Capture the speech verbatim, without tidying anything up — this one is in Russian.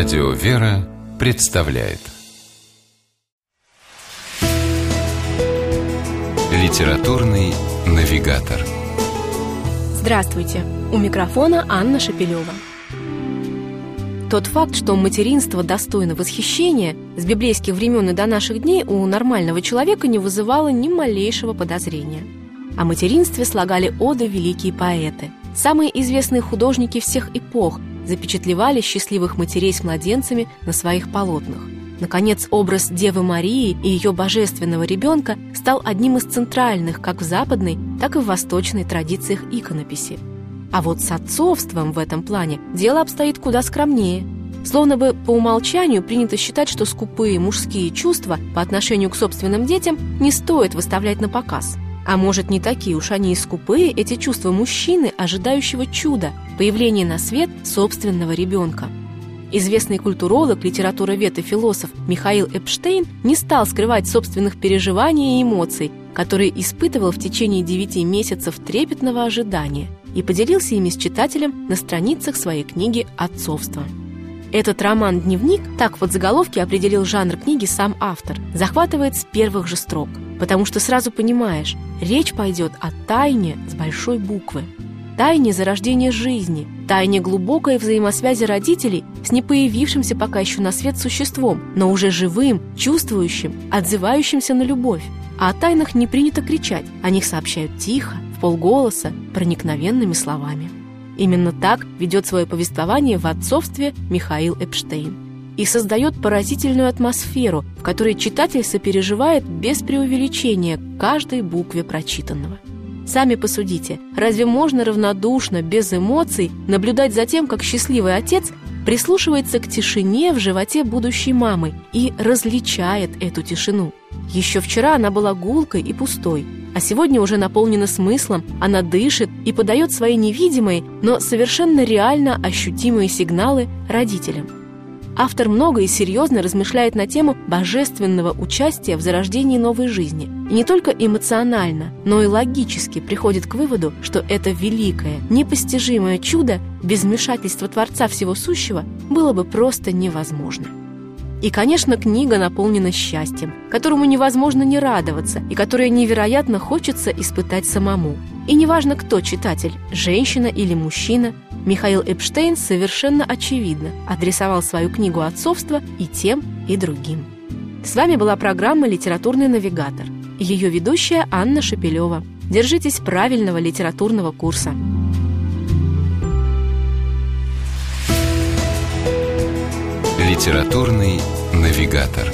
Радио «Вера» представляет Литературный навигатор. Здравствуйте! У микрофона Анна Шапилёва. Тот факт, что материнство достойно восхищения, с библейских времен и до наших дней у нормального человека не вызывало ни малейшего подозрения. О материнстве слагали оды великие поэты. Самые известные художники всех эпох запечатлевали счастливых матерей с младенцами на своих полотнах. Наконец, образ Девы Марии и ее божественного ребенка стал одним из центральных как в западной, так и в восточной традициях иконописи. А вот с отцовством в этом плане дело обстоит куда скромнее. Словно бы по умолчанию принято считать, что скупые мужские чувства по отношению к собственным детям не стоит выставлять на показ. А может, не такие уж они и скупые, эти чувства мужчины, ожидающего чуда, появления на свет собственного ребенка. Известный культуролог, литературовед и философ Михаил Эпштейн не стал скрывать собственных переживаний и эмоций, которые испытывал в течение девяти месяцев трепетного ожидания, и поделился ими с читателем на страницах своей книги «Отцовство». Этот роман-дневник, так в подзаголовке определил жанр книги сам автор, захватывает с первых же строк, потому что сразу понимаешь, речь пойдет о тайне с большой буквы. Тайне зарождения жизни, тайне глубокой взаимосвязи родителей с не появившимся пока еще на свет существом, но уже живым, чувствующим, отзывающимся на любовь. А о тайнах не принято кричать, о них сообщают тихо, вполголоса, проникновенными словами. Именно так ведет свое повествование в «Отцовстве» Михаил Эпштейн. И создает поразительную атмосферу, в которой читатель сопереживает без преувеличения каждой букве прочитанного. Сами посудите, разве можно равнодушно, без эмоций, наблюдать за тем, как счастливый отец прислушивается к тишине в животе будущей мамы и различает эту тишину? Еще вчера она была гулкой и пустой, а сегодня уже наполнена смыслом, она дышит и подает свои невидимые, но совершенно реально ощутимые сигналы родителям. Автор много и серьезно размышляет на тему божественного участия в зарождении новой жизни. И не только эмоционально, но и логически приходит к выводу, что это великое, непостижимое чудо без вмешательства Творца Всего Сущего было бы просто невозможно. И, конечно, книга наполнена счастьем, которому невозможно не радоваться и которое невероятно хочется испытать самому. И неважно, кто читатель – женщина или мужчина, Михаил Эпштейн совершенно очевидно адресовал свою книгу «Отцовство» и тем, и другим. С вами была программа «Литературный навигатор». Ее ведущая Анна Шапилёва. Держитесь правильного литературного курса. Литературный навигатор.